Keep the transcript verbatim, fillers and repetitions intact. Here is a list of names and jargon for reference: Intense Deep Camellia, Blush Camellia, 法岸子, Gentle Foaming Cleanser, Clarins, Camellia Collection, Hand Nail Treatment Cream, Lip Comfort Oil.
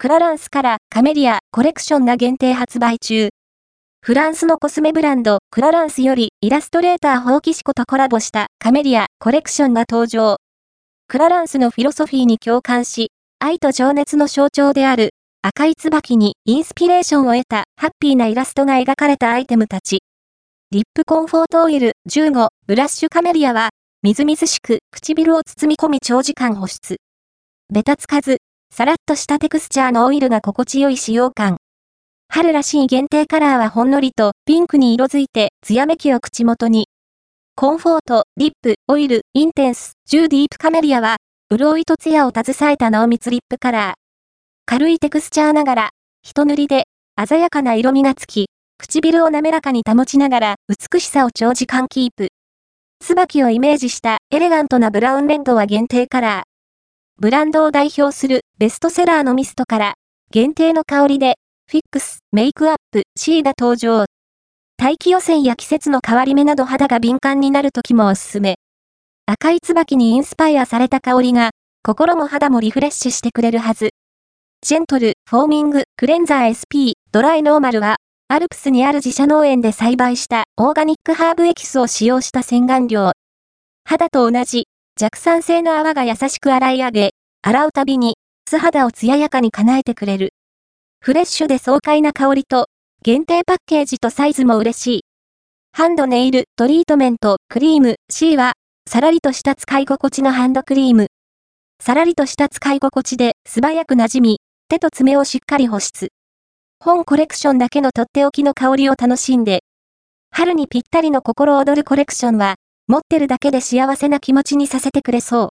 クラランスからカメリアコレクションが限定発売中。フランスのコスメブランドクラランスよりイラストレーター法岸子とコラボしたカメリアコレクションが登場。クラランスのフィロソフィーに共感し、愛と情熱の象徴である赤い椿にインスピレーションを得たハッピーなイラストが描かれたアイテムたち。リップコンフォートオイルじゅうごブラッシュカメリアは、みずみずしく唇を包み込み長時間保湿。ベタつかず、さらっとしたテクスチャーのオイルが心地よい使用感。春らしい限定カラーはほんのりとピンクに色づいて艶めきを口元に。コンフォート、リップ、オイル、インテンス、じゅうディープカメリアは、潤いと艶を携えた濃密リップカラー。軽いテクスチャーながら、一塗りで鮮やかな色味がつき、唇を滑らかに保ちながら美しさを長時間キープ。椿をイメージしたエレガントなブラウンレッドは限定カラー。ブランドを代表するベストセラーのミストから、限定の香りで、フィックス、メイクアップ、シーが登場。大気汚染や季節の変わり目など肌が敏感になる時もおすすめ。赤い椿にインスパイアされた香りが、心も肌もリフレッシュしてくれるはず。ジェントル、フォーミング、クレンザー エスピー、ドライノーマルは、アルプスにある自社農園で栽培したオーガニックハーブエキスを使用した洗顔料。肌と同じ、弱酸性の泡が優しく洗い上げ、洗うたびに、素肌を艶やかに叶えてくれる。フレッシュで爽快な香りと、限定パッケージとサイズも嬉しい。ハンドネイルトリートメントクリーム シー は、さらりとした使い心地のハンドクリーム。さらりとした使い心地で素早く馴染み、手と爪をしっかり保湿。本コレクションだけのとっておきの香りを楽しんで。春にぴったりの心躍るコレクションは、持ってるだけで幸せな気持ちにさせてくれそう。